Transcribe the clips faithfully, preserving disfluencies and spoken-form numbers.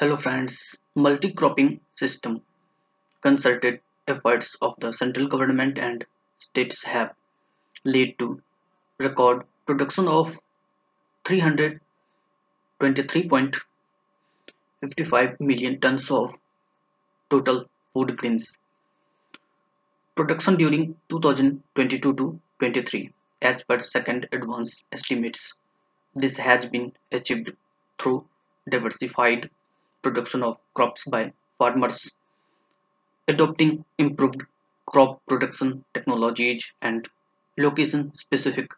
Hello friends, multi-cropping system. Concerted efforts of the central government and states have led to record production of three hundred twenty-three point five five million tons of total food grains. Production during two thousand twenty-two to twenty-three as per second advance estimates. This has been achieved through diversified production of crops by farmers, adopting improved crop production technologies and location-specific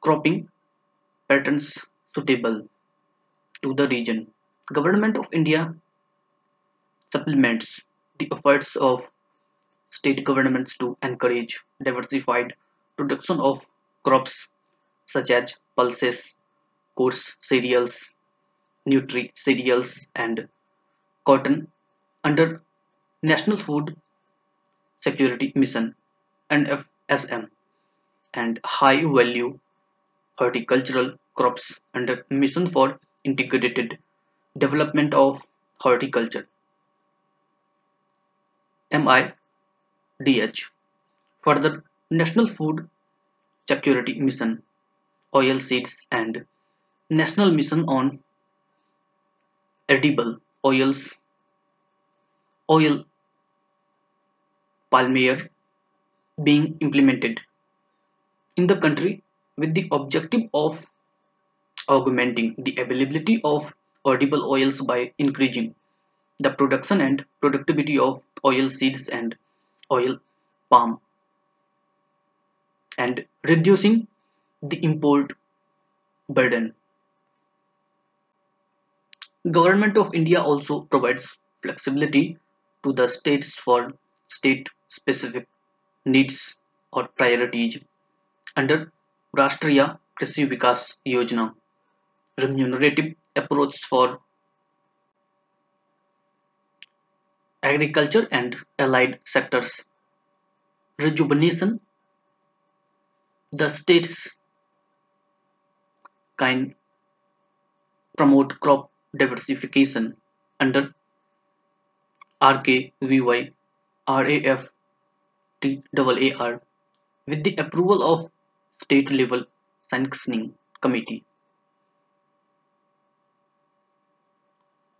cropping patterns suitable to the region. Government of India supplements the efforts of state governments to encourage diversified production of crops such as pulses, coarse cereals, nutri cereals and cotton under National Food Security Mission N F S M and high value horticultural crops under Mission for Integrated Development of Horticulture M I D H. Further, National Food Security Mission, Oil Seeds and National Mission on Edible Oils, Oil Palmier being implemented in the country with the objective of augmenting the availability of edible oils by increasing the production and productivity of oil seeds and oil palm and reducing the import burden. Government of India also provides flexibility to the states for state specific needs or priorities under Rashtriya Krishi Vikas Yojana. Remunerative approach for agriculture and allied sectors. Rejuvenation. The states can promote crop diversification under R K V Y R A F T A A R with the approval of state level sanctioning committee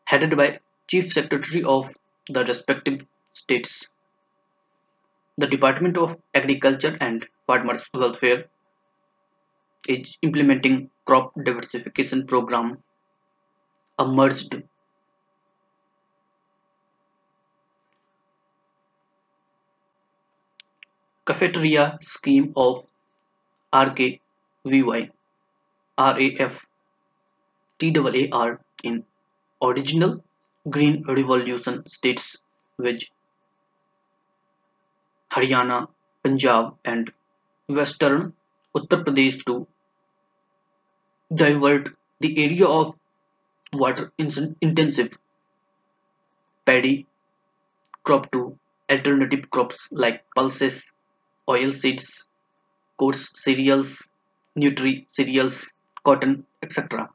headed by Chief Secretary of the respective states. The Department of Agriculture and Farmers Welfare is implementing crop diversification program, a merged cafeteria scheme of R K V Y R A F T A A R in original Green Revolution states which Haryana, Punjab and Western Uttar Pradesh to divert the area of water intensive paddy crop to alternative crops like pulses, oil seeds, coarse cereals, nutri cereals, cotton, et cetera.